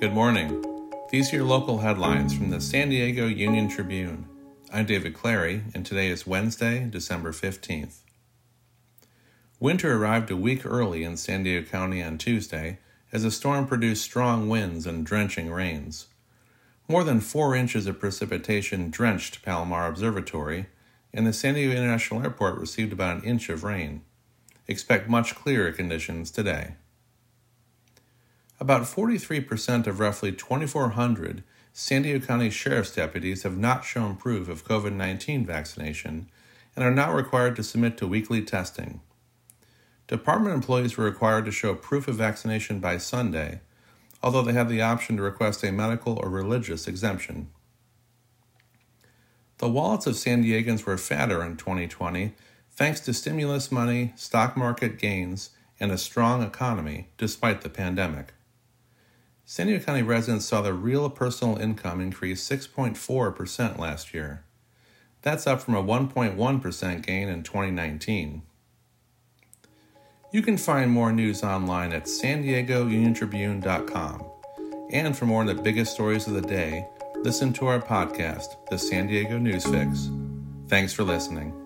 Good morning. These are your local headlines from the San Diego Union-Tribune. I'm David Clary, and today is Wednesday, December 15th. Winter arrived a week early in San Diego County on Tuesday as a storm produced strong winds and drenching rains. More than 4 inches of precipitation drenched Palomar Observatory, and the San Diego International Airport received about an inch of rain. Expect much clearer conditions today. About 43% of roughly 2,400 San Diego County Sheriff's deputies have not shown proof of COVID-19 vaccination and are not required to submit to weekly testing. Department employees were required to show proof of vaccination by Sunday, although they have the option to request a medical or religious exemption. The wallets of San Diegans were fatter in 2020 thanks to stimulus money, stock market gains, and a strong economy despite the pandemic. San Diego County residents saw their real personal income increase 6.4% last year. That's up from a 1.1% gain in 2019. You can find more news online at sandiegouniontribune.com. And for more on the biggest stories of the day, listen to our podcast, The San Diego News Fix. Thanks for listening.